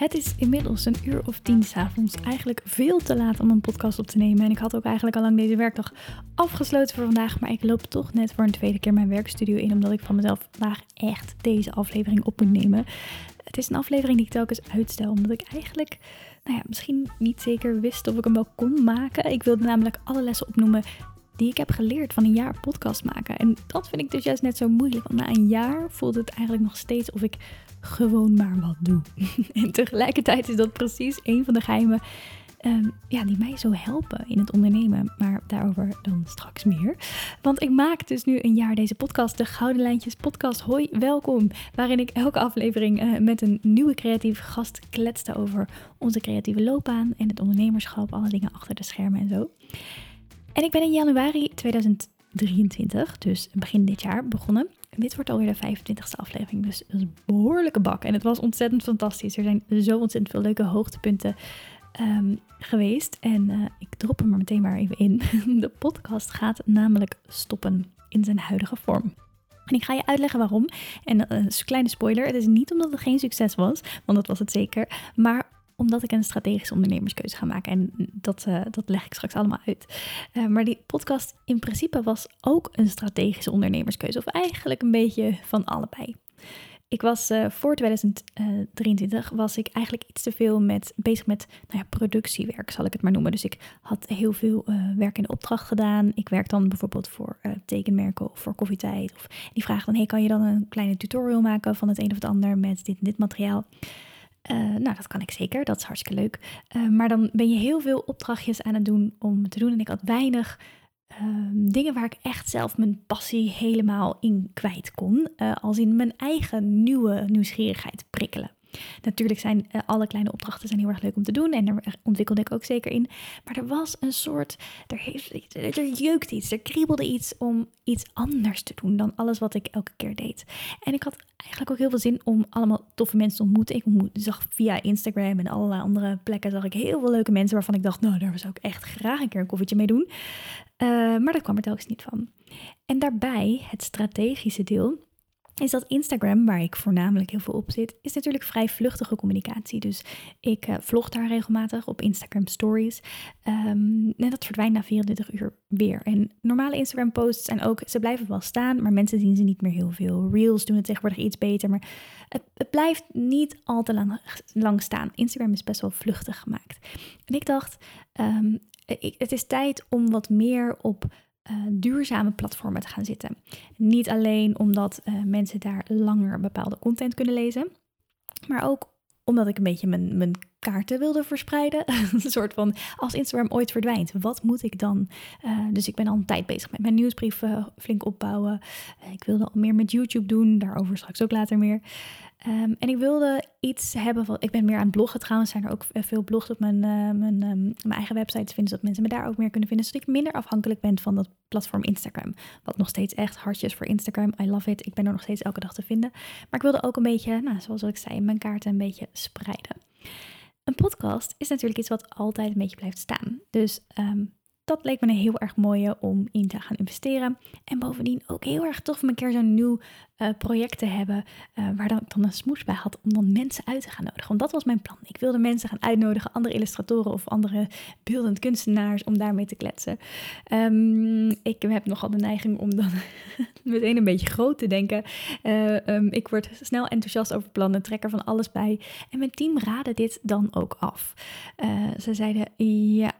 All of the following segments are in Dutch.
Het is inmiddels 1:10 s'avonds, eigenlijk veel te laat om een podcast op te nemen. En ik had ook eigenlijk al lang deze werkdag afgesloten voor vandaag. Maar ik loop toch net voor een tweede keer mijn werkstudio in, omdat ik van mezelf vandaag echt deze aflevering op moet nemen. Het is een aflevering die ik telkens uitstel, omdat ik eigenlijk misschien niet zeker wist of ik hem wel kon maken. Ik wilde namelijk alle lessen opnoemen die ik heb geleerd van een jaar podcast maken. En dat vind ik dus juist net zo moeilijk. Want na een jaar voelt het eigenlijk nog steeds of ik gewoon maar wat doe. En tegelijkertijd is dat precies een van de geheimen die mij zo helpen in het ondernemen. Maar daarover dan straks meer. Want ik maak dus nu een jaar deze podcast, de Gouden Lijntjes podcast. Hoi, welkom. Waarin ik elke aflevering met een nieuwe creatieve gast kletste over onze creatieve loopbaan en het ondernemerschap, alle dingen achter de schermen en zo. En ik ben in januari 2023, dus begin dit jaar, begonnen. En dit wordt alweer de 25e aflevering, dus dat is een behoorlijke bak. En het was ontzettend fantastisch. Er zijn zo ontzettend veel leuke hoogtepunten geweest. En ik drop hem er meteen maar even in. De podcast gaat namelijk stoppen in zijn huidige vorm. En ik ga je uitleggen waarom. En een kleine spoiler, het is niet omdat het geen succes was, want dat was het zeker. Maar omdat ik een strategische ondernemerskeuze ga maken. En dat leg ik straks allemaal uit. Maar die podcast in principe was ook een strategische ondernemerskeuze. Of eigenlijk een beetje van allebei. Ik was voor 2023 was ik eigenlijk iets te veel bezig met productiewerk, zal ik het maar noemen. Dus ik had heel veel werk in de opdracht gedaan. Ik werk dan bijvoorbeeld voor tekenmerken of voor Koffietijd. Of die vraag dan, kan je dan een kleine tutorial maken van het een of het ander met dit en dit materiaal? Dat kan ik zeker. Dat is hartstikke leuk. Maar dan ben je heel veel opdrachtjes aan het doen om te doen. En ik had weinig dingen waar ik echt zelf mijn passie helemaal in kwijt kon. Als in mijn eigen nieuwe nieuwsgierigheid prikkelen. Natuurlijk zijn alle kleine opdrachten heel erg leuk om te doen. En daar ontwikkelde ik ook zeker in. Maar er was een soort, er jeukte iets, er kriebelde iets om iets anders te doen dan alles wat ik elke keer deed. En ik had eigenlijk ook heel veel zin om allemaal toffe mensen te ontmoeten. Ik zag via Instagram en allerlei andere plekken zag ik heel veel leuke mensen waarvan ik dacht, daar zou ik echt graag een keer een koffietje mee doen. Maar dat kwam er telkens niet van. En daarbij het strategische deel is dat Instagram, waar ik voornamelijk heel veel op zit, is natuurlijk vrij vluchtige communicatie. Dus ik vlog daar regelmatig op Instagram stories. En dat verdwijnt na 24 uur weer. En normale Instagram posts zijn ook, ze blijven wel staan, maar mensen zien ze niet meer heel veel. Reels doen het tegenwoordig iets beter, maar het blijft niet al te lang staan. Instagram is best wel vluchtig gemaakt. En ik dacht, het is tijd om wat meer op duurzame platformen te gaan zitten. Niet alleen omdat mensen daar langer bepaalde content kunnen lezen, maar ook omdat ik een beetje mijn kaarten wilde verspreiden. Een soort van, als Instagram ooit verdwijnt, wat moet ik dan? Dus ik ben al een tijd bezig met mijn nieuwsbrief flink opbouwen. Ik wilde al meer met YouTube doen, daarover straks ook later meer. En ik wilde iets hebben van, ik ben meer aan het bloggen trouwens, zijn er ook veel blogs op mijn eigen website te vinden, zodat mensen me daar ook meer kunnen vinden, zodat ik minder afhankelijk ben van dat platform Instagram. Wat nog steeds echt hartjes voor Instagram, I love it, ik ben er nog steeds elke dag te vinden. Maar ik wilde ook een beetje, zoals ik zei, mijn kaarten een beetje spreiden. Een podcast is natuurlijk iets wat altijd een beetje blijft staan. Dus dat leek me een heel erg mooie om in te gaan investeren. En bovendien ook heel erg tof om een keer zo'n nieuw project te hebben, waar dan een smoes bij had om dan mensen uit te gaan nodigen. Want dat was mijn plan. Ik wilde mensen gaan uitnodigen, andere illustratoren of andere beeldend kunstenaars, om daarmee te kletsen. Ik heb nogal de neiging om dan meteen een beetje groot te denken. Ik word snel enthousiast over plannen, trek er van alles bij. En mijn team raadde dit dan ook af. Ze zeiden, ja,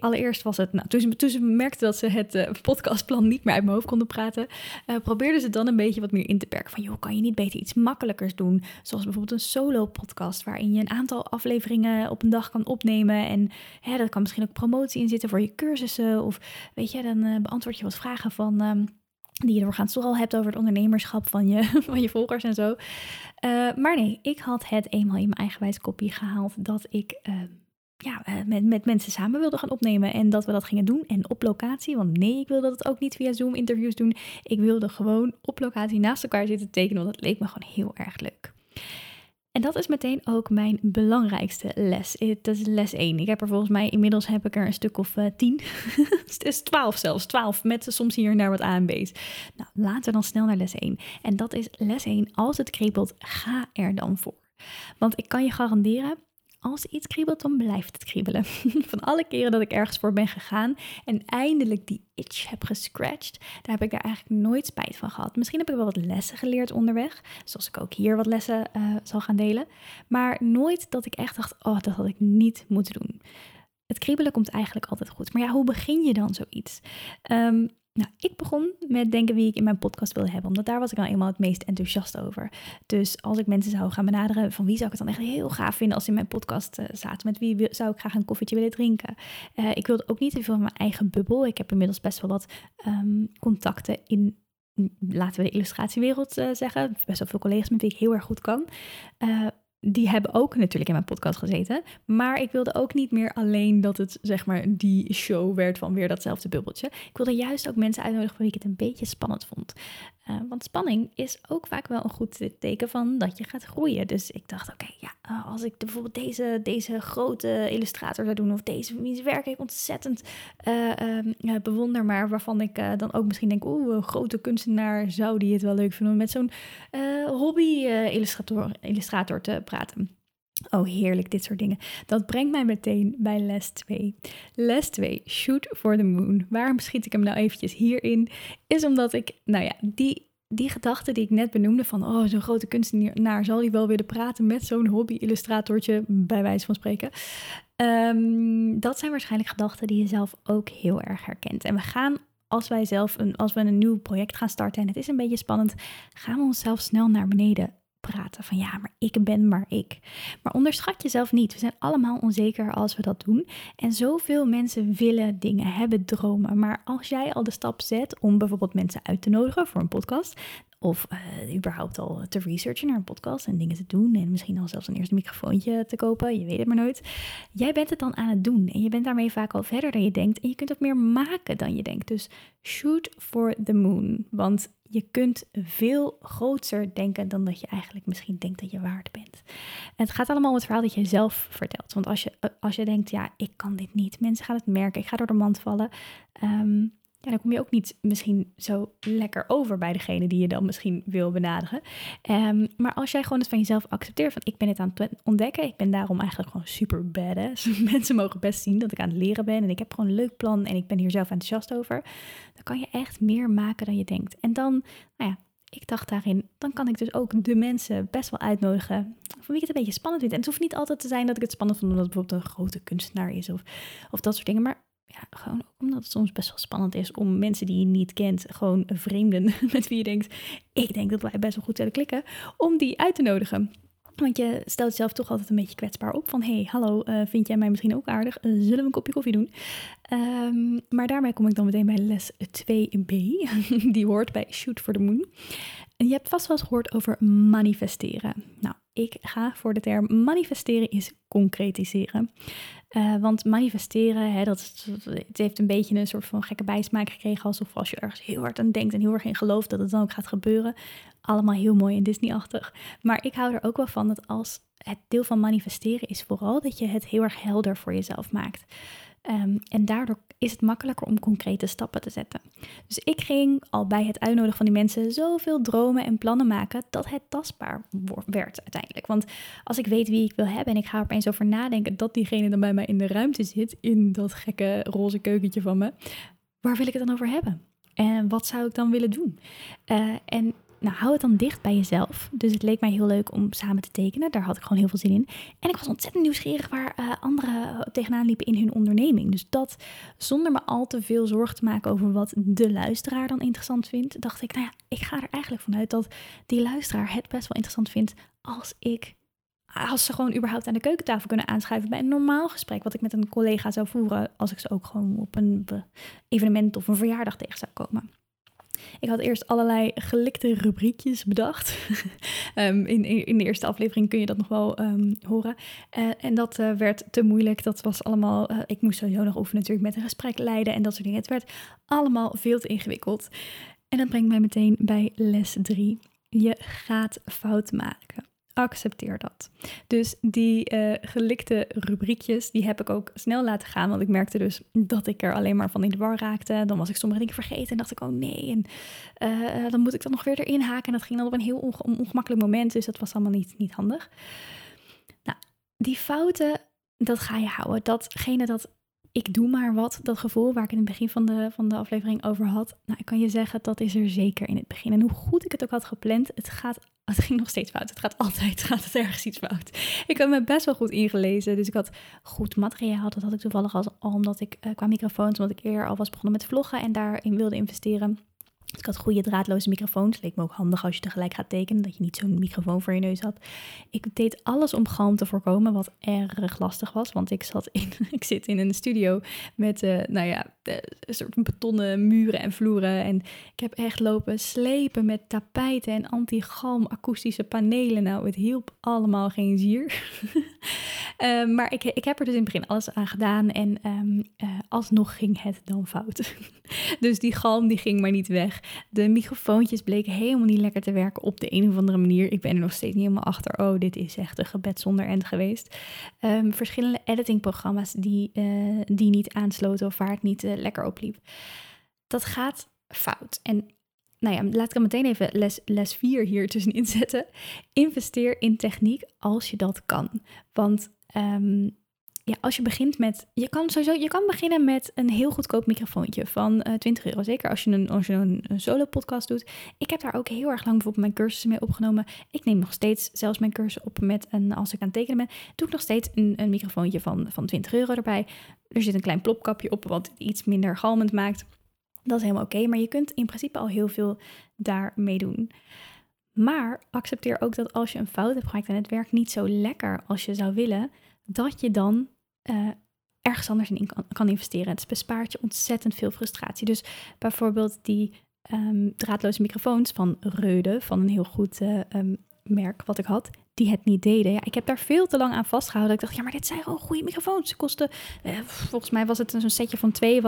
allereerst was het, toen ze merkten dat ze het podcastplan niet meer uit mijn hoofd konden praten, probeerden ze dan een beetje wat meer in te perken. Van, joh, kan je niet beter iets makkelijkers doen? Zoals bijvoorbeeld een solo podcast, waarin je een aantal afleveringen op een dag kan opnemen. En daar kan misschien ook promotie in zitten voor je cursussen. Of weet je, dan beantwoord je wat vragen van die je doorgaans toch al hebt over het ondernemerschap van je volgers en zo. Maar nee, ik had het eenmaal in mijn eigenwijs kopie gehaald dat ik met mensen samen wilde gaan opnemen en dat we dat gingen doen en op locatie. Want nee, ik wilde dat ook niet via Zoom interviews doen. Ik wilde gewoon op locatie naast elkaar zitten tekenen, want dat leek me gewoon heel erg leuk. En dat is meteen ook mijn belangrijkste les. Dat is les 1. Ik heb er volgens mij, inmiddels heb ik er een stuk of 10. Het is 12 zelfs, 12 met soms hier en daar wat A en B's. Nou, laten we dan snel naar les 1. En dat is les 1, als het kriebelt, ga er dan voor. Want ik kan je garanderen, Als iets kriebelt, dan blijft het kriebelen. Van alle keren dat ik ergens voor ben gegaan en eindelijk die itch heb gescratcht, daar heb ik daar eigenlijk nooit spijt van gehad. Misschien heb ik wel wat lessen geleerd onderweg, zoals ik ook hier wat lessen zal gaan delen. Maar nooit dat ik echt dacht, oh, dat had ik niet moeten doen. Het kriebelen komt eigenlijk altijd goed. Maar ja, hoe begin je dan zoiets? Ik begon met denken wie ik in mijn podcast wilde hebben. Omdat daar was ik dan eenmaal het meest enthousiast over. Dus als ik mensen zou gaan benaderen, van wie zou ik het dan echt heel gaaf vinden als ze in mijn podcast zaten? Met wie zou ik graag een koffietje willen drinken? Ik wilde ook niet te veel van mijn eigen bubbel. Ik heb inmiddels best wel wat contacten in, laten we de illustratiewereld zeggen. Best wel veel collega's met wie ik heel erg goed kan. Die hebben ook natuurlijk in mijn podcast gezeten. Maar ik wilde ook niet meer alleen dat het, zeg maar, die show werd van weer datzelfde bubbeltje. Ik wilde juist ook mensen uitnodigen voor wie ik het een beetje spannend vond. Want spanning is ook vaak wel een goed teken van dat je gaat groeien. Dus ik dacht, oké, als ik bijvoorbeeld deze grote illustrator zou doen, of deze werk ik ontzettend bewonder, maar waarvan ik dan ook misschien denk, een grote kunstenaar, zou die het wel leuk vinden om met zo'n hobby-illustrator te praten. Oh, heerlijk, dit soort dingen. Dat brengt mij meteen bij les 2. Les 2, shoot for the moon. Waarom schiet ik hem nou eventjes hierin? Is omdat ik, die gedachte die ik net benoemde van, zo'n grote kunstenaar, zal die wel willen praten met zo'n hobby-illustratortje, bij wijze van spreken. Dat zijn waarschijnlijk gedachten die je zelf ook heel erg herkent. En we gaan, als we een nieuw project gaan starten en het is een beetje spannend, gaan we onszelf snel naar beneden praten van ja, maar ik ben maar ik. Maar onderschat jezelf niet. We zijn allemaal onzeker als we dat doen. En zoveel mensen willen dingen, hebben dromen. Maar als jij al de stap zet om bijvoorbeeld mensen uit te nodigen voor een podcast, of überhaupt al te researchen naar een podcast en dingen te doen en misschien al zelfs een eerste microfoontje te kopen, je weet het maar nooit. Jij bent het dan aan het doen en je bent daarmee vaak al verder dan je denkt en je kunt ook meer maken dan je denkt. Dus shoot for the moon, want je kunt veel groter denken dan dat je eigenlijk misschien denkt dat je waard bent. En het gaat allemaal om het verhaal dat je zelf vertelt. Want als je denkt, ja, ik kan dit niet, mensen gaan het merken, ik ga door de mand vallen. Dan kom je ook niet misschien zo lekker over bij degene die je dan misschien wil benaderen. Maar als jij gewoon het van jezelf accepteert, van ik ben dit aan het ontdekken, ik ben daarom eigenlijk gewoon super badass. Mensen mogen best zien dat ik aan het leren ben en ik heb gewoon een leuk plan en ik ben hier zelf enthousiast over. Dan kan je echt meer maken dan je denkt. En dan, ik dacht daarin, dan kan ik dus ook de mensen best wel uitnodigen voor wie ik het een beetje spannend vind. En het hoeft niet altijd te zijn dat ik het spannend vond omdat het bijvoorbeeld een grote kunstenaar is of dat soort dingen, maar ja, gewoon ook omdat het soms best wel spannend is om mensen die je niet kent, gewoon vreemden met wie je denkt, ik denk dat wij best wel goed zullen klikken, om die uit te nodigen. Want je stelt jezelf toch altijd een beetje kwetsbaar op van, hey, hallo, vind jij mij misschien ook aardig? Zullen we een kopje koffie doen? Maar daarmee kom ik dan meteen bij les 2b, die hoort bij Shoot for the Moon. En je hebt vast wel eens gehoord over manifesteren. Nou, ik ga voor de term manifesteren is concretiseren. Want manifesteren, het heeft een beetje een soort van gekke bijsmaak gekregen, alsof als je ergens heel hard aan denkt en heel erg in gelooft dat het dan ook gaat gebeuren. Allemaal heel mooi en Disney-achtig. Maar ik hou er ook wel van dat als het deel van manifesteren is vooral dat je het heel erg helder voor jezelf maakt. En daardoor is het makkelijker om concrete stappen te zetten. Dus ik ging al bij het uitnodigen van die mensen zoveel dromen en plannen maken dat het tastbaar werd uiteindelijk. Want als ik weet wie ik wil hebben en ik ga er opeens over nadenken dat diegene dan bij mij in de ruimte zit, in dat gekke roze keukentje van me, waar wil ik het dan over hebben? En wat zou ik dan willen doen? Hou het dan dicht bij jezelf. Dus het leek mij heel leuk om samen te tekenen. Daar had ik gewoon heel veel zin in. En ik was ontzettend nieuwsgierig waar anderen tegenaan liepen in hun onderneming. Dus dat, zonder me al te veel zorg te maken over wat de luisteraar dan interessant vindt, dacht ik, ik ga er eigenlijk vanuit dat die luisteraar het best wel interessant vindt als ze gewoon überhaupt aan de keukentafel kunnen aanschuiven bij een normaal gesprek, wat ik met een collega zou voeren als ik ze ook gewoon op een evenement of een verjaardag tegen zou komen. Ik had eerst allerlei gelikte rubriekjes bedacht. In de eerste aflevering kun je dat nog wel horen. En dat werd te moeilijk. Dat was allemaal, ik moest sowieso nog oefenen natuurlijk met een gesprek leiden en dat soort dingen. Het werd allemaal veel te ingewikkeld. En dat brengt mij meteen bij les 3. Je gaat fout maken. Accepteer dat. Dus die gelikte rubriekjes, die heb ik ook snel laten gaan. Want ik merkte dus dat ik er alleen maar van in de war raakte. Dan was ik sommige dingen vergeten en dacht ik, oh nee. En dan moet ik dan nog weer erin haken. En dat ging dan op een heel ongemakkelijk moment. Dus dat was allemaal niet handig. Nou, Die fouten, dat ga je houden. Datgene dat ik doe maar wat, dat gevoel waar ik in het begin van de aflevering over had. Nou, ik kan je zeggen, dat is er zeker in het begin. En hoe goed ik het ook had gepland, het ging nog steeds fout. Het gaat altijd ergens iets fout. Ik heb me best wel goed ingelezen. Dus ik had goed materiaal. Dat had ik toevallig al omdat ik qua microfoons, omdat ik eerder al was begonnen met vloggen en daarin wilde investeren. Dus ik had goede draadloze microfoons. Leek me ook handig als je tegelijk gaat tekenen, dat je niet zo'n microfoon voor je neus had. Ik deed alles om galm te voorkomen, wat erg lastig was. Want ik zit in een studio met een soort betonnen muren en vloeren. En ik heb echt lopen slepen met tapijten en anti-galm akoestische panelen. Nou, het hielp allemaal geen zier. Maar ik heb er dus in het begin alles aan gedaan. En alsnog ging het dan fout. Dus die galm die ging maar niet weg. De microfoontjes bleken helemaal niet lekker te werken op de een of andere manier. Ik ben er nog steeds niet helemaal achter. Oh, dit is echt een gebed zonder end geweest. Verschillende editingprogramma's die niet aansloten of waar het niet lekker opliep. Dat gaat fout. En laat ik er meteen even les 4 hier tussenin zetten. Investeer in techniek als je dat kan. Want... als je begint met... Je kan beginnen met een heel goedkoop microfoontje van €20. Zeker als je een solo podcast doet. Ik heb daar ook heel erg lang bijvoorbeeld mijn cursussen mee opgenomen. Ik neem nog steeds zelfs mijn cursus op met als ik aan het tekenen ben, doe ik nog steeds een microfoontje van €20 erbij. Er zit een klein plopkapje op, wat het iets minder galmend maakt. Dat is helemaal oké, maar je kunt in principe al heel veel daarmee doen. Maar accepteer ook dat als je een fout hebt gemaakt en het werkt niet zo lekker als je zou willen, dat je dan ergens anders in kan investeren. Het bespaart je ontzettend veel frustratie. Dus bijvoorbeeld die draadloze microfoons van Rode, van een heel goed merk wat ik had, die het niet deden. Ja, ik heb daar veel te lang aan vastgehouden. Ik dacht, ja, maar dit zijn gewoon goede microfoons. Ze kosten, volgens mij was het zo'n setje van 2,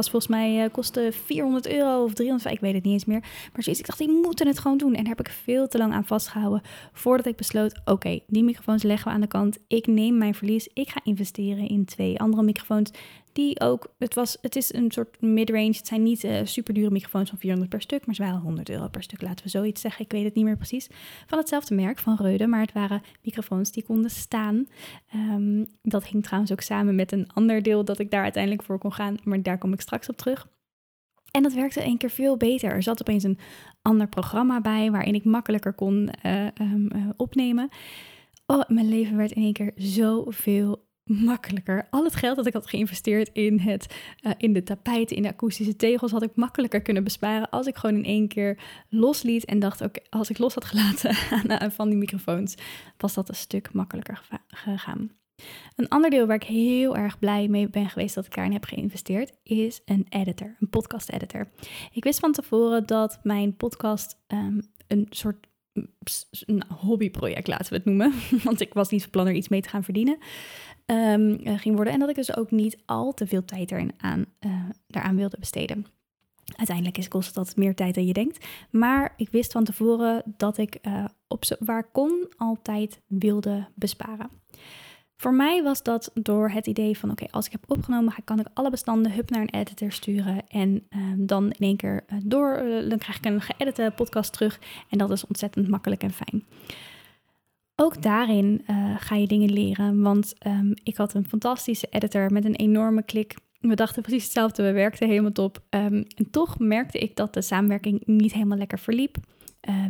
kostte €400 of €300, ik weet het niet eens meer. Maar zoiets, ik dacht, die moeten het gewoon doen. En daar heb ik veel te lang aan vastgehouden voordat ik besloot, oké, die microfoons leggen we aan de kant. Ik neem mijn verlies. Ik ga investeren in 2 andere microfoons die ook, het is een soort midrange. Het zijn niet super dure microfoons van €400 per stuk, maar ze waren €100 per stuk. Laten we zoiets zeggen, ik weet het niet meer precies. Van hetzelfde merk, van Rode, maar het waren microfoons die konden staan. Dat hing trouwens ook samen met een ander deel dat ik daar uiteindelijk voor kon gaan, maar daar kom ik straks op terug. En dat werkte een keer veel beter. Er zat opeens een ander programma bij waarin ik makkelijker kon opnemen. Oh, mijn leven werd in één keer zoveel makkelijker. Al het geld dat ik had geïnvesteerd in de tapijten, in de akoestische tegels, had ik makkelijker kunnen besparen als ik gewoon in één keer losliet en dacht, oké, als ik los had gelaten van die microfoons, was dat een stuk makkelijker gegaan. Een ander deel waar ik heel erg blij mee ben geweest dat ik daarin heb geïnvesteerd, is een editor, een podcast-editor. Ik wist van tevoren dat mijn podcast een soort hobbyproject, laten we het noemen, want ik was niet van plan er iets mee te gaan verdienen, ging worden. En dat ik dus ook niet al te veel tijd daaraan wilde besteden. Uiteindelijk kost het altijd meer tijd dan je denkt. Maar ik wist van tevoren dat ik waar kon altijd wilde besparen. Voor mij was dat door het idee van oké, als ik heb opgenomen, kan ik alle bestanden hup naar een editor sturen. En dan in één keer dan krijg ik een geëdite podcast terug. En dat is ontzettend makkelijk en fijn. Ook daarin ga je dingen leren, want ik had een fantastische editor met een enorme klik. We dachten precies hetzelfde, we werkten helemaal top. En toch merkte ik dat de samenwerking niet helemaal lekker verliep.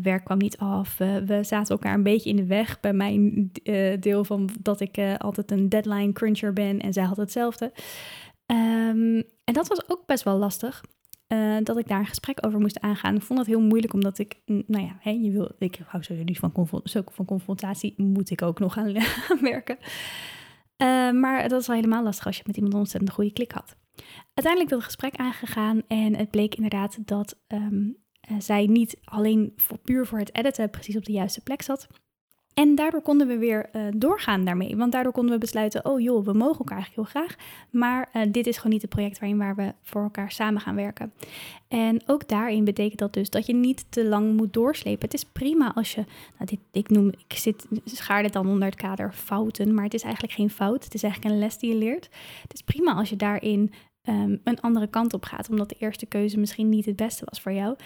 Werk kwam niet af, we zaten elkaar een beetje in de weg. Bij mijn deel van dat ik altijd een deadline cruncher ben en zij had hetzelfde. En dat was ook best wel lastig. Dat ik daar een gesprek over moest aangaan. Ik vond dat heel moeilijk, omdat ik... ik hou sowieso niet van confrontatie. Moet ik ook nog aan werken. Maar dat is al helemaal lastig als je met iemand een ontzettend goede klik had. Uiteindelijk dat gesprek aangegaan. En het bleek inderdaad dat zij niet alleen puur voor het editen precies op de juiste plek zat. En daardoor konden we weer doorgaan daarmee. Want daardoor konden we besluiten, we mogen elkaar eigenlijk heel graag. Maar dit is gewoon niet het project waar we voor elkaar samen gaan werken. En ook daarin betekent dat dus dat je niet te lang moet doorslepen. Het is prima als je, schaar dit dan onder het kader fouten. Maar het is eigenlijk geen fout. Het is eigenlijk een les die je leert. Het is prima als je daarin een andere kant op gaat. Omdat de eerste keuze misschien niet het beste was voor jou.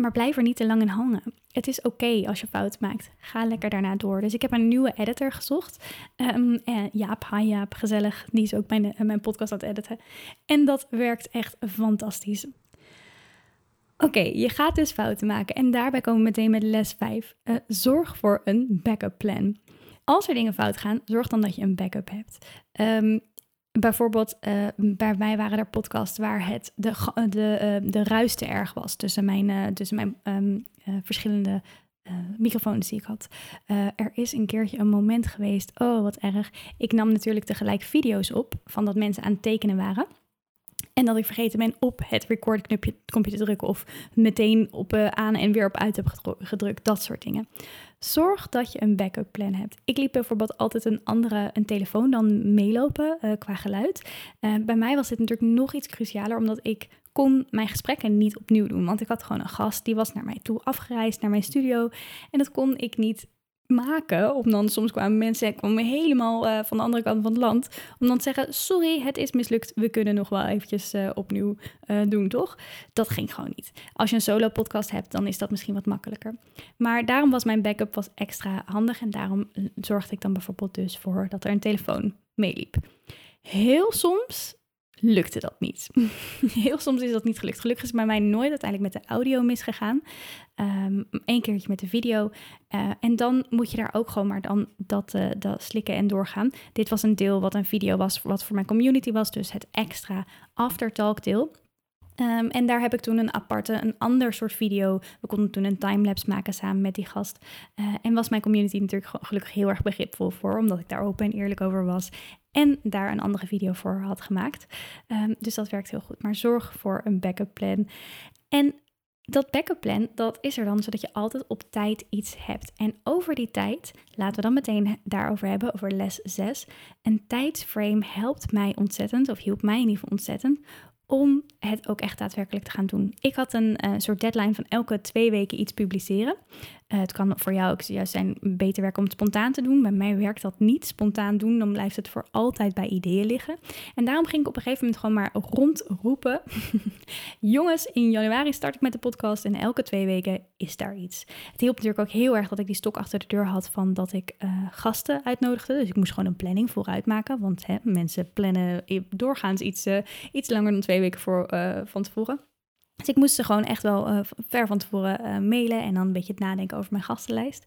Maar blijf er niet te lang in hangen. Het is oké als je fout maakt. Ga lekker daarna door. Dus ik heb een nieuwe editor gezocht. Jaap, gezellig. Die is ook mijn podcast aan het editen. En dat werkt echt fantastisch. Oké, je gaat dus fouten maken. En daarbij komen we meteen met les 5. Zorg voor een backup plan. Als er dingen fout gaan, zorg dan dat je een backup hebt. Bijvoorbeeld, bij mij waren er podcasts waar de ruis te erg was tussen mijn verschillende microfoons die ik had. Er is een keertje een moment geweest, oh wat erg. Ik nam natuurlijk tegelijk video's op van dat mensen aan het tekenen waren. En dat ik vergeten ben op het record-knopje te drukken of meteen op aan en weer op uit heb gedrukt. Dat soort dingen. Zorg dat je een backup plan hebt. Ik liep bijvoorbeeld altijd een telefoon dan meelopen qua geluid. Bij mij was dit natuurlijk nog iets crucialer, omdat ik kon mijn gesprekken niet opnieuw doen. Want ik had gewoon een gast, die was naar mij toe afgereisd, naar mijn studio. En dat kon ik niet maken, om dan soms kwamen mensen helemaal van de andere kant van het land, om dan te zeggen, sorry, het is mislukt, we kunnen nog wel eventjes opnieuw doen, toch? Dat ging gewoon niet. Als je een solo podcast hebt, dan is dat misschien wat makkelijker. Maar daarom was mijn backup was extra handig en daarom zorgde ik dan bijvoorbeeld dus voor dat er een telefoon meeliep. Heel soms lukte dat niet. Heel soms is dat niet gelukt. Gelukkig is bij mij nooit uiteindelijk met de audio misgegaan. Eén keertje met de video. En dan moet je daar ook gewoon maar dan dat slikken en doorgaan. Dit was een deel wat een video was, wat voor mijn community was. Dus het extra aftertalk deel. En daar heb ik toen een ander soort video. We konden toen een timelapse maken samen met die gast. En was mijn community natuurlijk gelukkig heel erg begripvol voor, omdat ik daar open en eerlijk over was. En daar een andere video voor had gemaakt. Dus dat werkt heel goed. Maar zorg voor een backup plan. En dat backup plan, dat is er dan, zodat je altijd op tijd iets hebt. En over die tijd, laten we dan meteen daarover hebben, over les 6. Een tijdsframe helpt mij ontzettend, of hielp mij in ieder geval ontzettend, om het ook echt daadwerkelijk te gaan doen. Ik had een soort deadline van elke 2 weken iets publiceren. Het kan voor jou ook juist zijn beter werken om het spontaan te doen. Bij mij werkt dat niet. Spontaan doen, dan blijft het voor altijd bij ideeën liggen. En daarom ging ik op een gegeven moment gewoon maar rondroepen. Jongens, in januari start ik met de podcast en elke 2 weken is daar iets. Het hielp natuurlijk ook heel erg dat ik die stok achter de deur had van dat ik gasten uitnodigde. Dus ik moest gewoon een planning vooruit maken. Want mensen plannen doorgaans iets langer dan 2 weken van tevoren. Dus ik moest ze gewoon echt wel ver van tevoren mailen en dan een beetje het nadenken over mijn gastenlijst.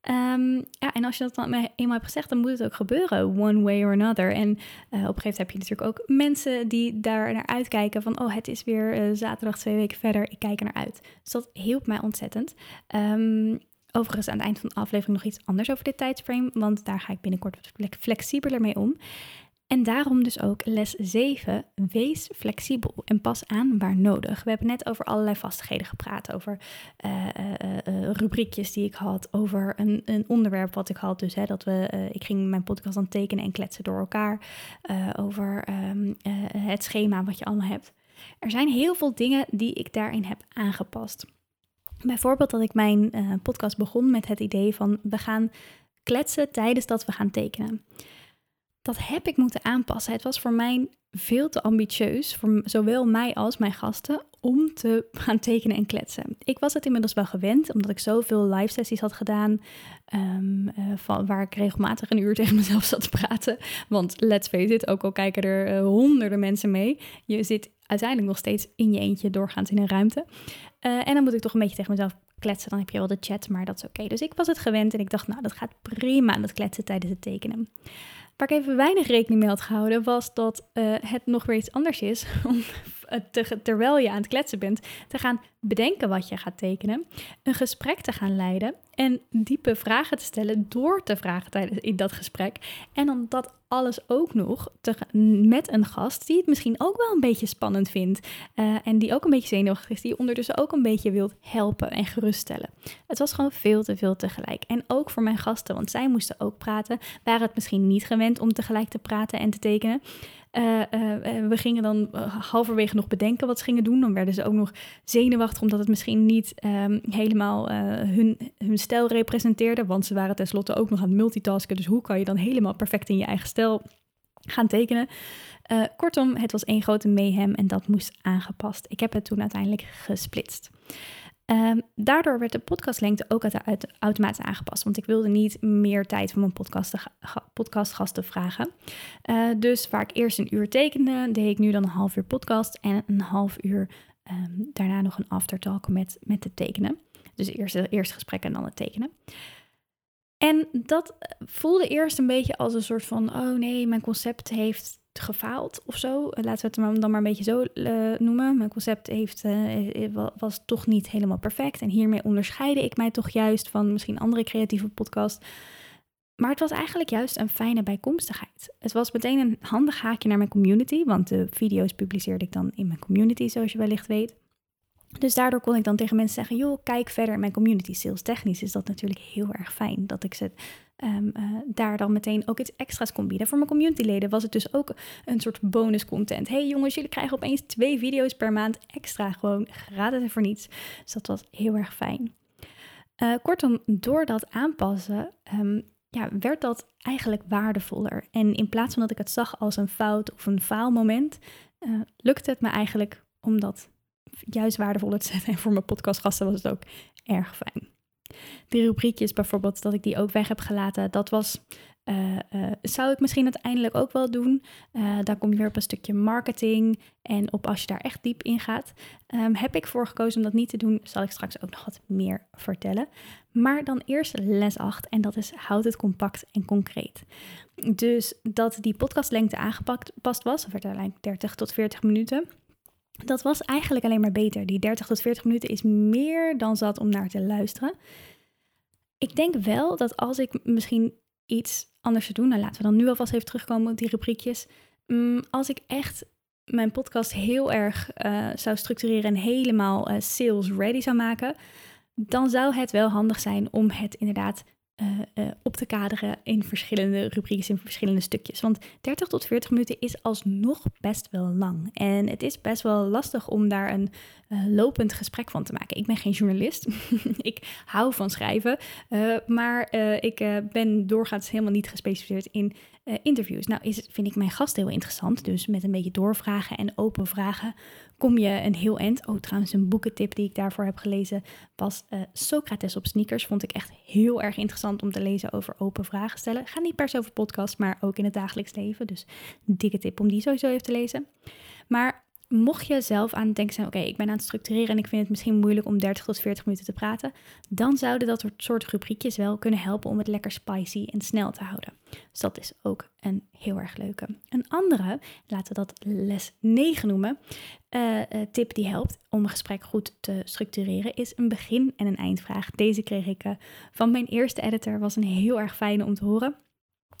En als je dat dan eenmaal hebt gezegd, dan moet het ook gebeuren, one way or another. En op een gegeven moment heb je natuurlijk ook mensen die daar naar uitkijken van, oh, het is weer zaterdag 2 weken verder, ik kijk er naar uit. Dus dat hielp mij ontzettend. Overigens aan het eind van de aflevering nog iets anders over dit tijdsframe, want daar ga ik binnenkort wat flexibeler mee om. En daarom dus ook les 7, wees flexibel en pas aan waar nodig. We hebben net over allerlei vastigheden gepraat, over rubriekjes die ik had, over een onderwerp wat ik had. Dus ik ging mijn podcast dan tekenen en kletsen door elkaar, over het schema wat je allemaal hebt. Er zijn heel veel dingen die ik daarin heb aangepast. Bijvoorbeeld dat ik mijn podcast begon met het idee van, we gaan kletsen tijdens dat we gaan tekenen. Dat heb ik moeten aanpassen. Het was voor mij veel te ambitieus, voor zowel mij als mijn gasten, om te gaan tekenen en kletsen. Ik was het inmiddels wel gewend, omdat ik zoveel live sessies had gedaan, waar ik regelmatig een uur tegen mezelf zat te praten. Want let's face it, ook al kijken er honderden mensen mee, je zit uiteindelijk nog steeds in je eentje doorgaans in een ruimte. En dan moet ik toch een beetje tegen mezelf kletsen, dan heb je wel de chat, maar dat is oké. Dus ik was het gewend en ik dacht, nou, dat gaat prima, dat kletsen tijdens het tekenen. Waar ik even weinig rekening mee had gehouden, was dat het nog weer iets anders is om terwijl je aan het kletsen bent, te gaan bedenken wat je gaat tekenen, een gesprek te gaan leiden en diepe vragen te stellen door te vragen tijdens in dat gesprek. En dan dat alles ook nog met een gast die het misschien ook wel een beetje spannend vindt en die ook een beetje zenuwachtig is, die ondertussen ook een beetje wilt helpen en geruststellen. Het was gewoon veel te veel tegelijk. En ook voor mijn gasten, want zij moesten ook praten, waren het misschien niet gewend om tegelijk te praten en te tekenen. We gingen dan halverwege nog bedenken wat ze gingen doen. Dan werden ze ook nog zenuwachtig, omdat het misschien niet helemaal hun stijl representeerde. Want ze waren tenslotte ook nog aan het multitasken. Dus hoe kan je dan helemaal perfect in je eigen stijl gaan tekenen? Kortom, het was één grote mayhem en dat moest aangepast. Ik heb het toen uiteindelijk gesplitst. Daardoor werd de podcastlengte ook automatisch aangepast. Want ik wilde niet meer tijd van mijn podcastgasten vragen. Dus waar ik eerst een uur tekende, deed ik nu dan een half uur podcast. En een half uur daarna nog een aftertalk met het tekenen. Dus eerst het gesprek en dan het tekenen. En dat voelde eerst een beetje als een soort van... oh nee, mijn concept heeft gefaald of zo. Laten we het dan maar een beetje zo noemen. Mijn concept was toch niet helemaal perfect. En hiermee onderscheidde ik mij toch juist van misschien andere creatieve podcast. Maar het was eigenlijk juist een fijne bijkomstigheid. Het was meteen een handig haakje naar mijn community. Want de video's publiceerde ik dan in mijn community, zoals je wellicht weet. Dus daardoor kon ik dan tegen mensen zeggen... joh, kijk verder in mijn community. Sales technisch is dat natuurlijk heel erg fijn. Dat ik ze daar dan meteen ook iets extra's kon bieden. Voor mijn communityleden was het dus ook een soort bonus content. Hey jongens, jullie krijgen opeens 2 video's per maand extra. Gewoon gratis en voor niets. Dus dat was heel erg fijn. Kortom, door dat aanpassen... werd dat eigenlijk waardevoller. En in plaats van dat ik het zag als een fout of een faalmoment... lukte het me eigenlijk om dat... juist waardevoller te zetten. En voor mijn podcastgasten was het ook erg fijn. Die rubriekjes bijvoorbeeld, dat ik die ook weg heb gelaten. Dat was, zou ik misschien uiteindelijk ook wel doen. Daar kom je weer op een stukje marketing. En op als je daar echt diep in gaat. Heb ik voor gekozen om dat niet te doen. Zal ik straks ook nog wat meer vertellen. Maar dan eerst les 8. En dat is houd het compact en concreet. Dus dat die podcastlengte aangepast was. Dat werd uiteindelijk 30 tot 40 minuten. Dat was eigenlijk alleen maar beter. Die 30 tot 40 minuten is meer dan zat om naar te luisteren. Ik denk wel dat als ik misschien iets anders zou doen... nou, laten we dan nu alvast even terugkomen op die rubriekjes. Als ik echt mijn podcast heel erg zou structureren... en helemaal sales ready zou maken... dan zou het wel handig zijn om het inderdaad... op te kaderen in verschillende rubriekjes, in verschillende stukjes. Want 30 tot 40 minuten is alsnog best wel lang. En het is best wel lastig om daar een lopend gesprek van te maken. Ik ben geen journalist. Ik hou van schrijven. Maar ik ben doorgaans helemaal niet gespecialiseerd in interviews. Nou vind ik mijn gast heel interessant. Dus met een beetje doorvragen en open vragen kom je een heel eind. Oh, trouwens een boekentip die ik daarvoor heb gelezen was Socrates op sneakers. Vond ik echt heel erg interessant om te lezen over open vragen stellen. Ga niet per se over podcast, maar ook in het dagelijks leven. Dus dikke tip om die sowieso even te lezen. Maar mocht je zelf aan het denken zijn, oké, ik ben aan het structureren en ik vind het misschien moeilijk om 30 tot 40 minuten te praten, dan zouden dat soort rubriekjes wel kunnen helpen om het lekker spicy en snel te houden. Dus dat is ook een heel erg leuke. Een andere, laten we dat les 9 noemen, tip die helpt om een gesprek goed te structureren, is een begin- en een eindvraag. Deze kreeg ik van mijn eerste editor, was een heel erg fijne om te horen.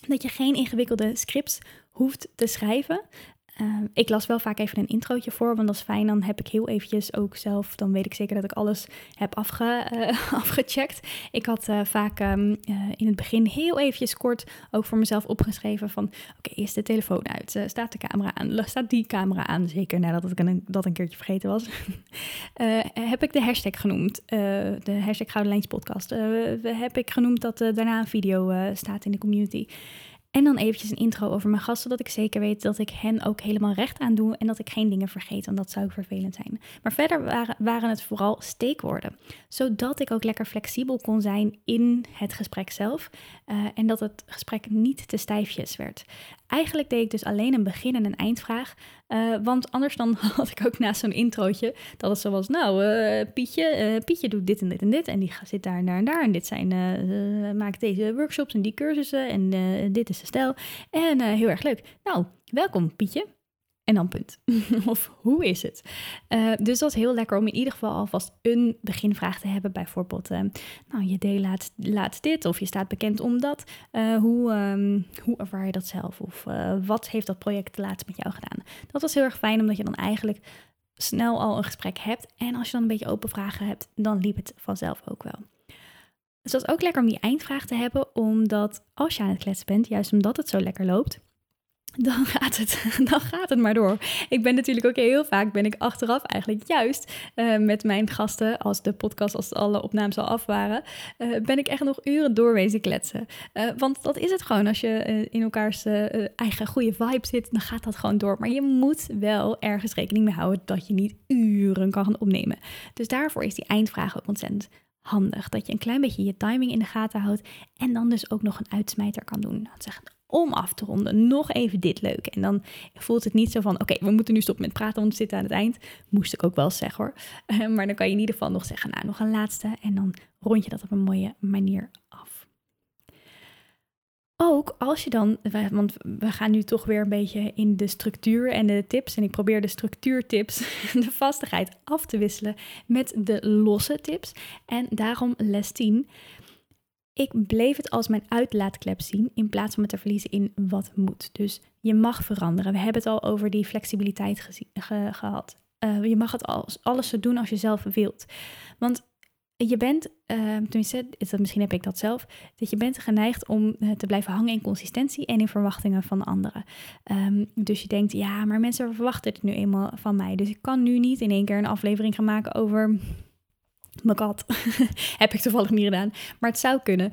Dat je geen ingewikkelde scripts hoeft te schrijven. Ik las wel vaak even een introotje voor, want dat is fijn. Dan heb ik heel eventjes ook zelf, dan weet ik zeker dat ik alles heb afgecheckt. Ik had vaak in het begin heel eventjes kort ook voor mezelf opgeschreven van... oké, is de telefoon uit? Staat de camera aan? Staat die camera aan? Zeker nadat ik dat een keertje vergeten was. Heb ik de hashtag genoemd? De hashtag Gouden Lijntjes podcast. Heb ik genoemd dat daarna een video staat in de community? En dan eventjes een intro over mijn gast, zodat ik zeker weet dat ik hen ook helemaal recht aan doe en dat ik geen dingen vergeet, want dat zou vervelend zijn. Maar verder waren het vooral steekwoorden, zodat ik ook lekker flexibel kon zijn in het gesprek zelf en dat het gesprek niet te stijfjes werd. Eigenlijk deed ik dus alleen een begin- en een eindvraag, want anders dan had ik ook naast zo'n introotje dat het zo was, Pietje doet dit en dit en dit en die zit daar en daar en daar en dit zijn, maakt deze workshops en die cursussen en dit is de stijl en heel erg leuk. Nou, welkom Pietje. En dan punt. Of hoe is het? Dus dat is heel lekker om in ieder geval alvast een beginvraag te hebben. Bijvoorbeeld, je deed laatst dit of je staat bekend om dat. Hoe ervaar je dat zelf? Of wat heeft dat project laatst met jou gedaan? Dat was heel erg fijn, omdat je dan eigenlijk snel al een gesprek hebt. En als je dan een beetje open vragen hebt, dan liep het vanzelf ook wel. Dus dat is ook lekker om die eindvraag te hebben. Omdat als je aan het kletsen bent, juist omdat het zo lekker loopt... Dan gaat het maar door. Ik ben natuurlijk ook heel vaak, achteraf eigenlijk juist met mijn gasten, als alle opnames al af waren, ben ik echt nog uren doorwezen kletsen. Want dat is het gewoon. Als je in elkaars eigen goede vibe zit, dan gaat dat gewoon door. Maar je moet wel ergens rekening mee houden dat je niet uren kan gaan opnemen. Dus daarvoor is die eindvraag ook ontzettend handig. Dat je een klein beetje je timing in de gaten houdt en dan dus ook nog een uitsmijter kan doen. Dat zegt om af te ronden, nog even dit leuk. En dan voelt het niet zo van, oké, we moeten nu stoppen met praten, want we zitten aan het eind. Moest ik ook wel zeggen hoor. Maar dan kan je in ieder geval nog zeggen, nou, nog een laatste. En dan rond je dat op een mooie manier af. Ook als je dan, want we gaan nu toch weer een beetje in de structuur en de tips. En ik probeer de structuurtips, de vastigheid af te wisselen met de losse tips. En daarom les 10... Ik bleef het als mijn uitlaatklep zien in plaats van me te verliezen in wat moet. Dus je mag veranderen. We hebben het al over die flexibiliteit gehad. Je mag het alles zo doen als je zelf wilt. Want je bent, tenminste, misschien heb ik dat zelf, dat je bent geneigd om te blijven hangen in consistentie en in verwachtingen van anderen. Dus je denkt, ja, maar mensen verwachten het nu eenmaal van mij. Dus ik kan nu niet in één keer een aflevering gaan maken over mijn kat. Heb ik toevallig niet gedaan. Maar het zou kunnen.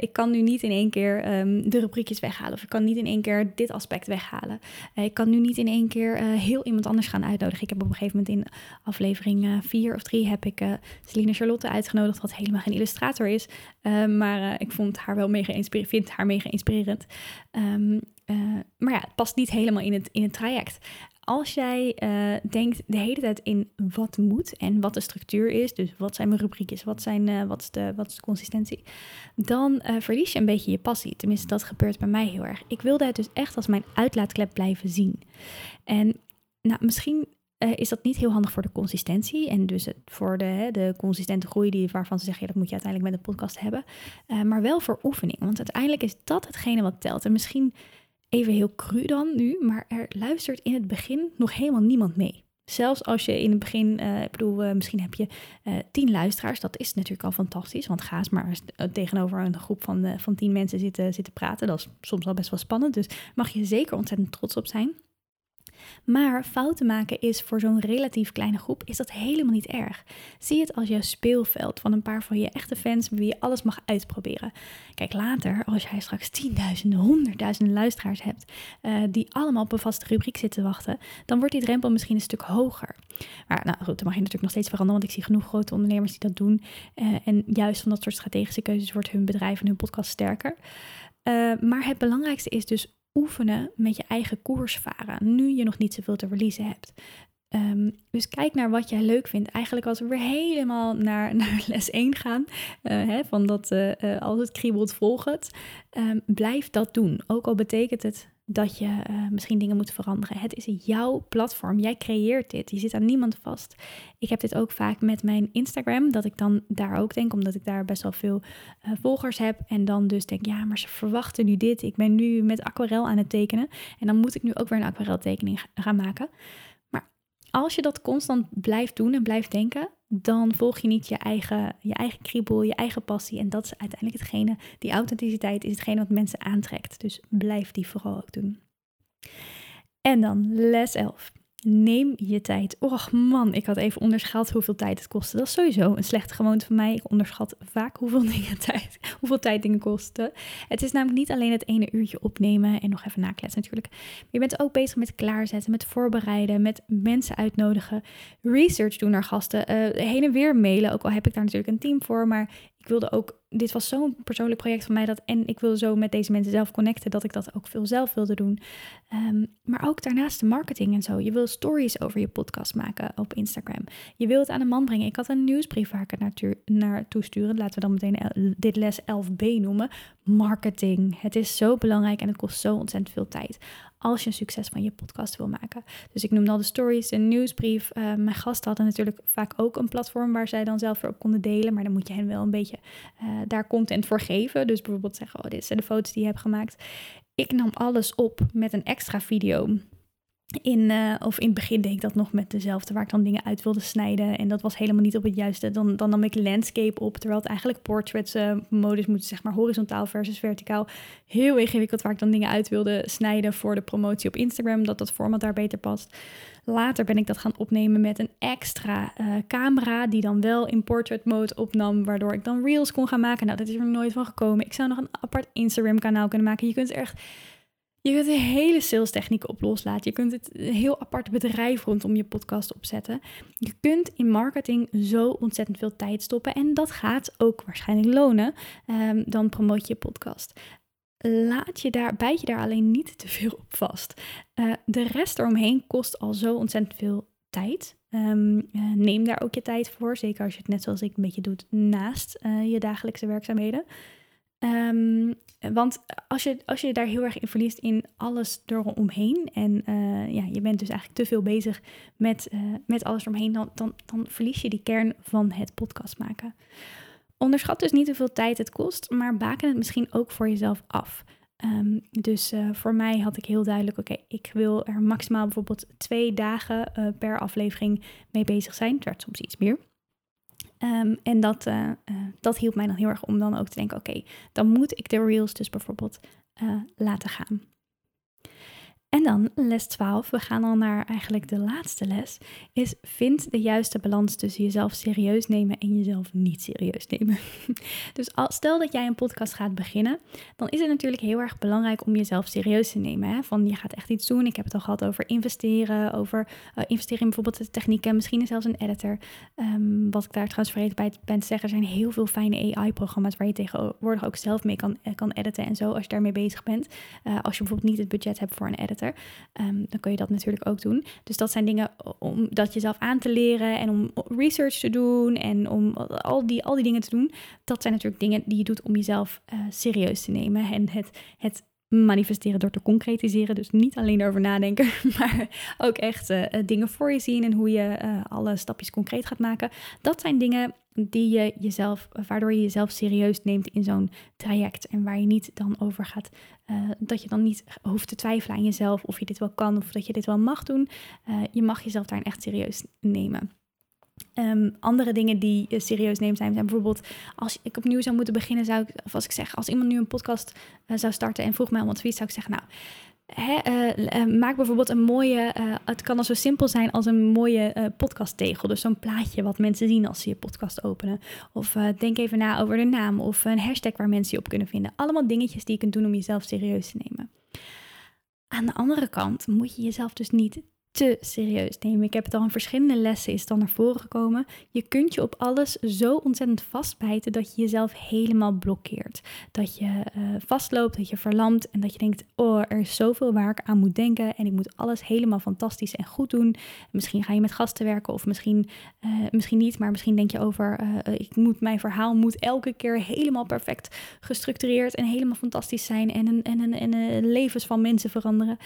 Ik kan nu niet in één keer de rubriekjes weghalen. Of ik kan niet in één keer dit aspect weghalen. Ik kan nu niet in één keer heel iemand anders gaan uitnodigen. Ik heb op een gegeven moment in aflevering 4 of 3... heb ik Celine Charlotte uitgenodigd, wat helemaal geen illustrator is. Maar ik vond haar wel vind haar mega inspirerend. Maar ja, het past niet helemaal in het traject. Als jij denkt de hele tijd in wat moet en wat de structuur is, dus wat zijn mijn rubriekjes, wat is de consistentie, dan verlies je een beetje je passie. Tenminste, dat gebeurt bij mij heel erg. Ik wilde het dus echt als mijn uitlaatklep blijven zien. En nou, misschien is dat niet heel handig voor de consistentie en dus voor de consistente groei waarvan ze zeggen, ja, dat moet je uiteindelijk met een podcast hebben. Maar wel voor oefening, want uiteindelijk is dat hetgene wat telt. En misschien even heel cru dan nu, maar er luistert in het begin nog helemaal niemand mee. Zelfs als je in het begin, misschien heb je 10 luisteraars. Dat is natuurlijk al fantastisch, want ga eens maar tegenover een groep van 10 mensen zitten praten. Dat is soms al best wel spannend, dus mag je zeker ontzettend trots op zijn. Maar fouten maken is voor zo'n relatief kleine groep is dat helemaal niet erg. Zie het als jouw speelveld van een paar van je echte fans bij wie je alles mag uitproberen. Kijk, later, als jij straks 10.000, 100.000 luisteraars hebt die allemaal op een vaste rubriek zitten wachten, dan wordt die drempel misschien een stuk hoger. Maar nou goed, dan mag je natuurlijk nog steeds veranderen, want ik zie genoeg grote ondernemers die dat doen. En juist van dat soort strategische keuzes wordt hun bedrijf en hun podcast sterker. Maar het belangrijkste is dus oefenen met je eigen koers varen, nu je nog niet zoveel te verliezen hebt. Dus kijk naar wat jij leuk vindt. Eigenlijk als we weer helemaal naar les 1 gaan, van dat als het kriebelt, volg het. Blijf dat doen, ook al betekent het dat je misschien dingen moet veranderen. Het is jouw platform. Jij creëert dit. Je zit aan niemand vast. Ik heb dit ook vaak met mijn Instagram. Dat ik dan daar ook denk, omdat ik daar best wel veel volgers heb. En dan dus denk, ja, maar ze verwachten nu dit. Ik ben nu met aquarel aan het tekenen. En dan moet ik nu ook weer een aquareltekening gaan maken. Maar als je dat constant blijft doen en blijft denken, dan volg je niet je eigen kriebel, je eigen passie. En dat is uiteindelijk hetgene, die authenticiteit is hetgene wat mensen aantrekt. Dus blijf die vooral ook doen. En dan les 11. Neem je tijd. Och man, ik had even onderschat hoeveel tijd het kostte. Dat is sowieso een slechte gewoonte van mij. Ik onderschat vaak hoeveel tijd dingen kosten. Het is namelijk niet alleen het ene uurtje opnemen en nog even nakletsen natuurlijk. Maar je bent ook bezig met klaarzetten, met voorbereiden, met mensen uitnodigen. Research doen naar gasten. Heen en weer mailen, ook al heb ik daar natuurlijk een team voor. Maar ik wilde ook, dit was zo'n persoonlijk project van mij, en ik wilde zo met deze mensen zelf connecten, dat ik dat ook veel zelf wilde doen. Maar ook daarnaast de marketing en zo. Je wil stories over je podcast maken op Instagram. Je wil het aan de man brengen. Ik had een nieuwsbrief waar ik het naartoe sturen. Laten we dan meteen dit les 11b noemen. Marketing. Het is zo belangrijk en het kost zo ontzettend veel tijd als je een succes van je podcast wil maken. Dus ik noemde al de stories, de nieuwsbrief. Mijn gasten hadden natuurlijk vaak ook een platform waar zij dan zelf weer op konden delen. Maar dan moet je hen wel een beetje daar content voor geven. Dus bijvoorbeeld zeggen, dit zijn de foto's die je hebt gemaakt. Ik nam alles op met een extra video Of in het begin deed ik dat nog met dezelfde, waar ik dan dingen uit wilde snijden. En dat was helemaal niet op het juiste. Dan nam ik landscape op, terwijl het eigenlijk portraits modus moet, zeg maar horizontaal versus verticaal. Heel ingewikkeld, waar ik dan dingen uit wilde snijden voor de promotie op Instagram, dat format daar beter past. Later ben ik dat gaan opnemen met een extra camera, die dan wel in portrait mode opnam, waardoor ik dan reels kon gaan maken. Nou, dat is er nooit van gekomen. Ik zou nog een apart Instagram kanaal kunnen maken. Je kunt de hele sales technieken op loslaten. Je kunt het een heel apart bedrijf rondom je podcast opzetten. Je kunt in marketing zo ontzettend veel tijd stoppen. En dat gaat ook waarschijnlijk lonen. Dan promoot je podcast. Bijt je daar alleen niet te veel op vast. De rest eromheen kost al zo ontzettend veel tijd. Neem daar ook je tijd voor. Zeker als je het net zoals ik een beetje doet naast je dagelijkse werkzaamheden. Want als je daar heel erg in verliest in alles eromheen en je bent dus eigenlijk te veel bezig met alles eromheen, dan verlies je die kern van het podcast maken. Onderschat dus niet hoeveel tijd het kost, maar baken het misschien ook voor jezelf af. Dus voor mij had ik heel duidelijk, ik wil er maximaal bijvoorbeeld 2 dagen per aflevering mee bezig zijn. Het werd soms iets meer. En dat hielp mij dan heel erg om dan ook te denken, dan moet ik de reels dus bijvoorbeeld laten gaan. En dan les 12, we gaan al naar eigenlijk de laatste les, is vind de juiste balans tussen jezelf serieus nemen en jezelf niet serieus nemen. Dus stel dat jij een podcast gaat beginnen, dan is het natuurlijk heel erg belangrijk om jezelf serieus te nemen. Hè? Van je gaat echt iets doen, ik heb het al gehad over investeren in bijvoorbeeld de technieken, misschien zelfs een editor. Wat ik daar trouwens vergeten bij ben te zeggen, er zijn heel veel fijne AI-programma's waar je tegenwoordig ook zelf mee kan editen en zo als je daarmee bezig bent. Als je bijvoorbeeld niet het budget hebt voor een editor. Dan kun je dat natuurlijk ook doen. Dus dat zijn dingen om dat jezelf aan te leren en om research te doen en om al die dingen te doen. Dat zijn natuurlijk dingen die je doet om jezelf serieus te nemen en het manifesteren door te concretiseren. Dus niet alleen erover nadenken, maar ook echt dingen voor je zien en hoe je alle stapjes concreet gaat maken. Dat zijn dingen waardoor je jezelf serieus neemt in zo'n traject. En waar je niet dan over gaat, dat je dan niet hoeft te twijfelen aan jezelf of je dit wel kan of dat je dit wel mag doen. Je mag jezelf daarin echt serieus nemen. Andere dingen die je serieus neemt zijn bijvoorbeeld als ik opnieuw zou moeten beginnen, als iemand nu een podcast zou starten en vroeg mij om advies, zou ik zeggen, maak bijvoorbeeld een mooie, het kan al zo simpel zijn als een mooie podcasttegel. Dus zo'n plaatje wat mensen zien als ze je podcast openen. Of denk even na over de naam of een hashtag waar mensen je op kunnen vinden. Allemaal dingetjes die je kunt doen om jezelf serieus te nemen. Aan de andere kant moet je jezelf dus niet te serieus nemen. Ik heb het al in verschillende lessen is dan naar voren gekomen. Je kunt je op alles zo ontzettend vastbijten dat je jezelf helemaal blokkeert. Dat je vastloopt, dat je verlamt en dat je denkt, er is zoveel waar ik aan moet denken en ik moet alles helemaal fantastisch en goed doen. Misschien ga je met gasten werken of misschien niet, maar misschien denk je over mijn verhaal moet elke keer helemaal perfect gestructureerd en helemaal fantastisch zijn en levens van mensen veranderen.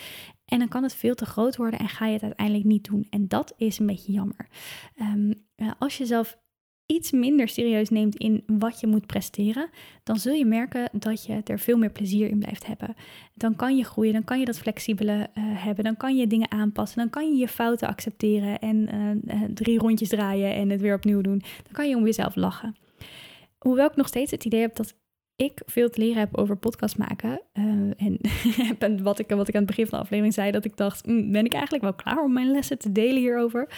En dan kan het veel te groot worden en ga je het uiteindelijk niet doen. En dat is een beetje jammer. Als je zelf iets minder serieus neemt in wat je moet presteren, dan zul je merken dat je er veel meer plezier in blijft hebben. Dan kan je groeien, dan kan je dat flexibele hebben, dan kan je dingen aanpassen, dan kan je je fouten accepteren en 3 rondjes draaien en het weer opnieuw doen. Dan kan je om jezelf lachen. Hoewel ik nog steeds het idee heb dat ik veel te leren heb over podcast maken. En wat ik aan het begin van de aflevering zei, dat ik dacht, ben ik eigenlijk wel klaar om mijn lessen te delen hierover?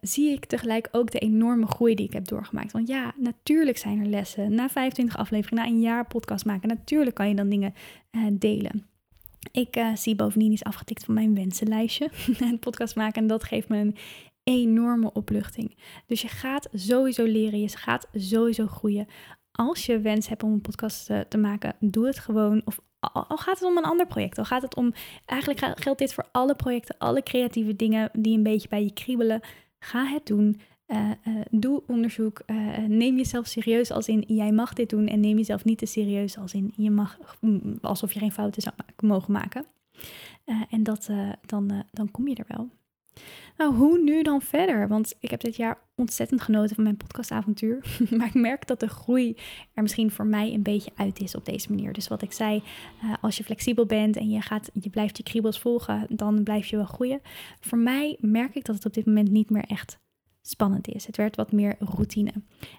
Zie ik tegelijk ook de enorme groei die ik heb doorgemaakt. Want ja, natuurlijk zijn er lessen. Na 25 afleveringen, na een jaar podcast maken, natuurlijk kan je dan dingen delen. Ik zie bovendien iets afgetikt van mijn wensenlijstje. En podcast maken, en dat geeft me een enorme opluchting. Dus je gaat sowieso leren, je gaat sowieso groeien. Als je wens hebt om een podcast te maken, doe het gewoon. Of al gaat het om een ander project. Eigenlijk geldt dit voor alle projecten, alle creatieve dingen die een beetje bij je kriebelen. Ga het doen. Doe onderzoek. Neem jezelf serieus als in jij mag dit doen. En neem jezelf niet te serieus als in je mag, alsof je geen fouten zou mogen maken. En dan kom je er wel. Nou, hoe nu dan verder? Want ik heb dit jaar ontzettend genoten van mijn podcastavontuur. Maar ik merk dat de groei er misschien voor mij een beetje uit is op deze manier. Dus wat ik zei, als je flexibel bent en je blijft je kriebels volgen, dan blijf je wel groeien. Voor mij merk ik dat het op dit moment niet meer echt spannend is. Het werd wat meer routine.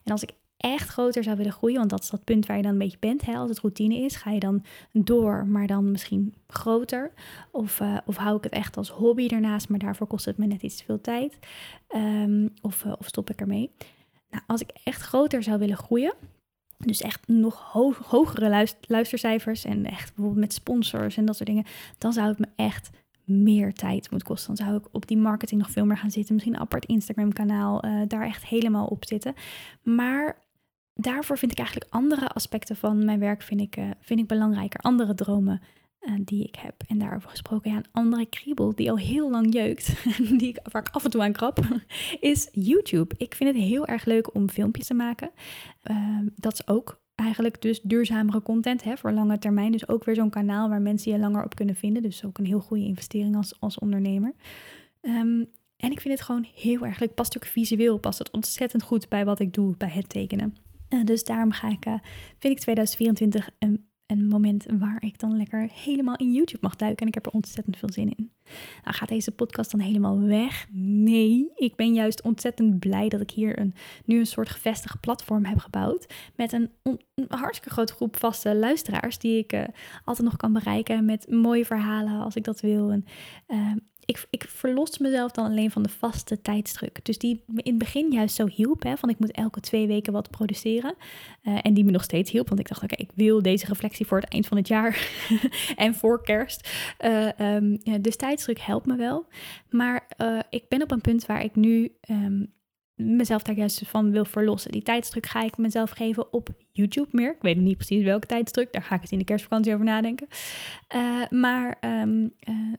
En als ik echt groter zou willen groeien, want dat is dat punt waar je dan een beetje bent. Hè? Als het routine is, ga je dan door, maar dan misschien groter. Of hou ik het echt als hobby daarnaast, maar daarvoor kost het me net iets te veel tijd. Of stop ik ermee. Nou, als ik echt groter zou willen groeien, dus echt nog hogere luistercijfers en echt bijvoorbeeld met sponsors en dat soort dingen, dan zou het me echt meer tijd moet kosten. Dan zou ik op die marketing nog veel meer gaan zitten. Misschien een apart Instagram-kanaal, daar echt helemaal op zitten. Maar daarvoor vind ik eigenlijk andere aspecten van mijn werk vind ik belangrijker. Andere dromen die ik heb. En daarover gesproken, ja, een andere kriebel die al heel lang jeukt, waar ik af en toe aan krap, is YouTube. Ik vind het heel erg leuk om filmpjes te maken. Dat is ook eigenlijk dus duurzamere content, hè, voor lange termijn. Dus ook weer zo'n kanaal waar mensen je langer op kunnen vinden. Dus ook een heel goede investering als ondernemer. En ik vind het gewoon heel erg leuk. Past ook visueel, past het ontzettend goed bij wat ik doe, bij het tekenen. Dus daarom vind ik 2024 een moment waar ik dan lekker helemaal in YouTube mag duiken. En ik heb er ontzettend veel zin in. Nou, gaat deze podcast dan helemaal weg? Nee, ik ben juist ontzettend blij dat ik hier nu een soort gevestigd platform heb gebouwd. Met een hartstikke grote groep vaste luisteraars die ik altijd nog kan bereiken met mooie verhalen als ik dat wil. En ik verlos mezelf dan alleen van de vaste tijdsdruk. Dus die me in het begin juist zo hielp. Hè, van ik moet elke 2 weken wat produceren. En die me nog steeds hielp. Want ik dacht, oké, ik wil deze reflectie voor het eind van het jaar. En voor kerst. Dus tijdsdruk helpt me wel. Maar ik ben op een punt waar ik nu mezelf daar juist van wil verlossen. Die tijdsdruk ga ik mezelf geven op YouTube meer. Ik weet nog niet precies welke tijdsdruk. Daar ga ik het in de kerstvakantie over nadenken.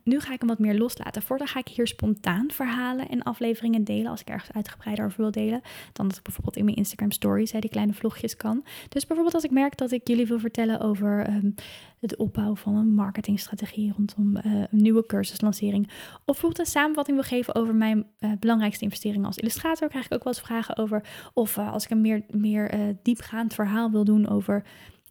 Nu ga ik hem wat meer loslaten. Voordat ga ik hier spontaan verhalen en afleveringen delen. Als ik ergens uitgebreider over wil delen. Dan dat ik bijvoorbeeld in mijn Instagram stories, die kleine vlogjes kan. Dus bijvoorbeeld als ik merk dat ik jullie wil vertellen over het opbouwen van een marketingstrategie rondom een nieuwe cursuslancering. Of bijvoorbeeld een samenvatting wil geven over mijn belangrijkste investeringen als illustrator. Krijg ik ook wel eens vragen over. Of als ik een meer diepgaand verhaal wil doen over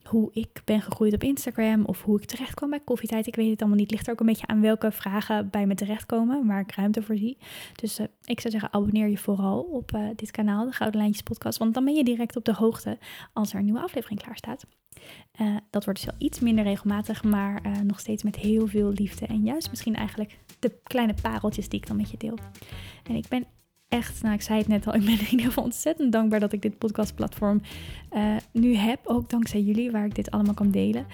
hoe ik ben gegroeid op Instagram of hoe ik terecht kwam bij Koffietijd. Ik weet het allemaal niet. Ligt er ook een beetje aan welke vragen bij me terechtkomen, waar ik ruimte voor zie. Dus ik zou zeggen, abonneer je vooral op dit kanaal, de Gouden Lijntjes podcast, want dan ben je direct op de hoogte als er een nieuwe aflevering klaar staat. Dat wordt dus wel iets minder regelmatig, maar nog steeds met heel veel liefde en juist misschien eigenlijk de kleine pareltjes die ik dan met je deel. En ik ben echt, nou ik zei het net al, ik ben in ieder geval ontzettend dankbaar dat ik dit podcastplatform nu heb. Ook dankzij jullie, waar ik dit allemaal kan delen.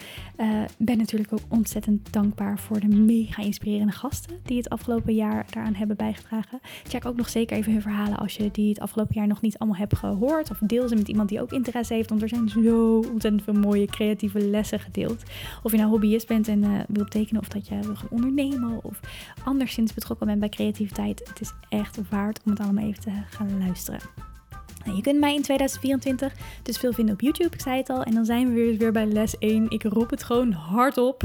Ben natuurlijk ook ontzettend dankbaar voor de mega inspirerende gasten die het afgelopen jaar daaraan hebben bijgedragen. Check ook nog zeker even hun verhalen als je die het afgelopen jaar nog niet allemaal hebt gehoord. Of deel ze met iemand die ook interesse heeft, want er zijn zo ontzettend veel mooie creatieve lessen gedeeld. Of je nou hobbyist bent en wil tekenen of dat je wil gaan ondernemen of anderszins betrokken bent bij creativiteit. Het is echt waard om het allemaal even te gaan luisteren. Nou, je kunt mij in 2024 dus veel vinden op YouTube, ik zei het al. En dan zijn we weer bij les 1. Ik roep het gewoon hardop,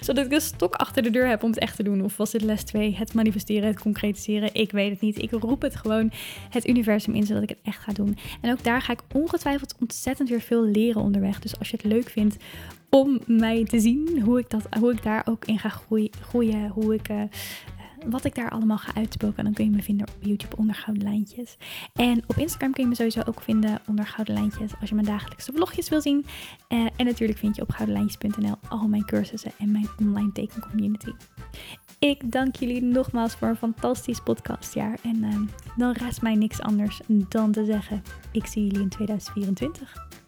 zodat ik een stok achter de deur heb om het echt te doen. Of was dit les 2, het manifesteren, het concretiseren? Ik weet het niet. Ik roep het gewoon het universum in, zodat ik het echt ga doen. En ook daar ga ik ongetwijfeld ontzettend weer veel leren onderweg. Dus als je het leuk vindt om mij te zien, hoe ik daar ook in ga groeien, wat ik daar allemaal ga uitspoken. En dan kun je me vinden op YouTube onder Gouden Lijntjes. En op Instagram kun je me sowieso ook vinden onder Gouden Lijntjes. Als je mijn dagelijkse vlogjes wil zien. En natuurlijk vind je op goudenlijntjes.nl al mijn cursussen en mijn online tekencommunity. Ik dank jullie nogmaals voor een fantastisch podcastjaar. En dan rest mij niks anders dan te zeggen. Ik zie jullie in 2024.